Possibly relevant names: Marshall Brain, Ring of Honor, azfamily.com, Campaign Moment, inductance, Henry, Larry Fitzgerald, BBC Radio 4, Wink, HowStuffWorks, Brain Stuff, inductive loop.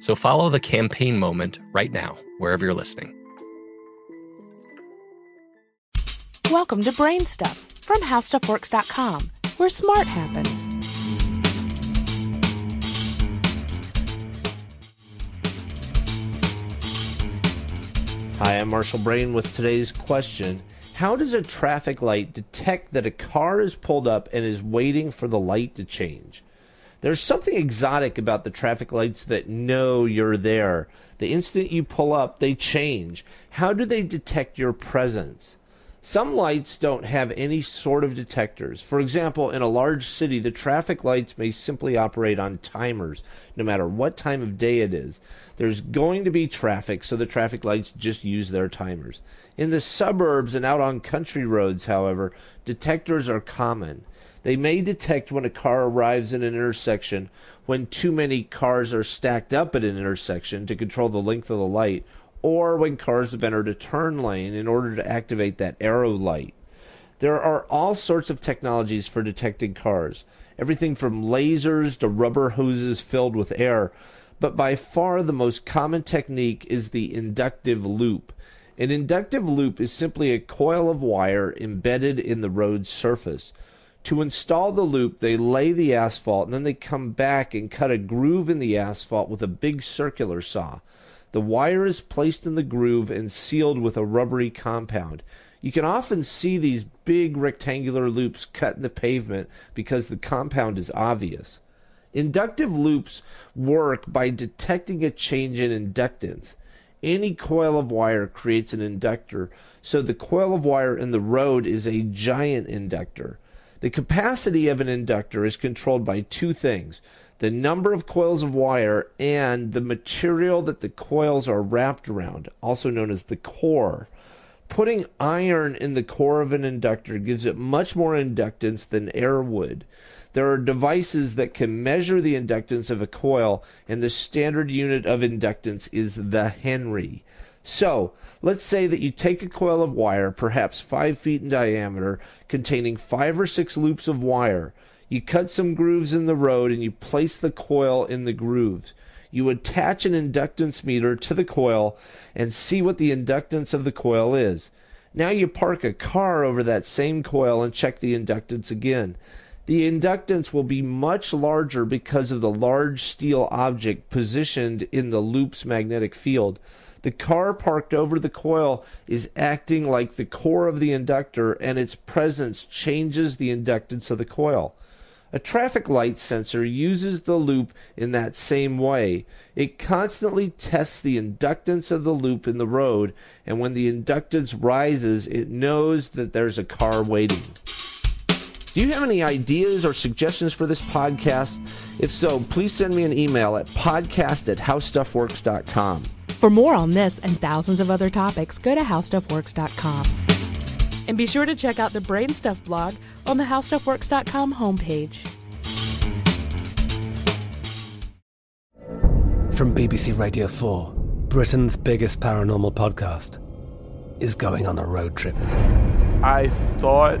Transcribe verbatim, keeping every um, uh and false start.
So follow the Campaign Moment right now, wherever you're listening. Welcome to Brain Stuff from How Stuff Works dot com, where smart happens. Hi, I'm Marshall Brain with today's question. How does a traffic light detect that a car is pulled up and is waiting for the light to change? There's something exotic about the traffic lights that know you're there. The instant you pull up, they change. How do they detect your presence? Some lights don't have any sort of detectors. For example, in a large city, the traffic lights may simply operate on timers, no matter what time of day it is. There's going to be traffic, so the traffic lights just use their timers. In the suburbs and out on country roads, however, detectors are common. They may detect when a car arrives at an intersection, when too many cars are stacked up at an intersection to control the length of the light, or when cars have entered a turn lane in order to activate that arrow light. There are all sorts of technologies for detecting cars, everything from lasers to rubber hoses filled with air, but by far the most common technique is the inductive loop. An inductive loop is simply a coil of wire embedded in the road surface. To install the loop, they lay the asphalt, and then they come back and cut a groove in the asphalt with a big circular saw. The wire is placed in the groove and sealed with a rubbery compound. You can often see these big rectangular loops cut in the pavement because the compound is obvious. Inductive loops work by detecting a change in inductance. Any coil of wire creates an inductor, so the coil of wire in the road is a giant inductor. The capacity of an inductor is controlled by two things: the number of coils of wire and the material that the coils are wrapped around, also known as the core. Putting iron in the core of an inductor gives it much more inductance than air would. There are devices that can measure the inductance of a coil, and the standard unit of inductance is the Henry. So let's say that you take a coil of wire, perhaps five feet in diameter, containing five or six loops of wire. You cut some grooves in the road and you place the coil in the grooves. You attach an inductance meter to the coil and see what the inductance of the coil is. Now you park a car over that same coil and check the inductance again. The inductance will be much larger because of the large steel object positioned in the loop's magnetic field. The car parked over the coil is acting like the core of the inductor, and its presence changes the inductance of the coil. A traffic light sensor uses the loop in that same way. It constantly tests the inductance of the loop in the road, and when the inductance rises, it knows that there's a car waiting. Do you have any ideas or suggestions for this podcast? If so, please send me an email at podcast at how stuff works dot com. For more on this and thousands of other topics, go to how stuff works dot com. And be sure to check out the Brain Stuff blog on the how stuff works dot com homepage. From B B C Radio four, Britain's biggest paranormal podcast is going on a road trip. I thought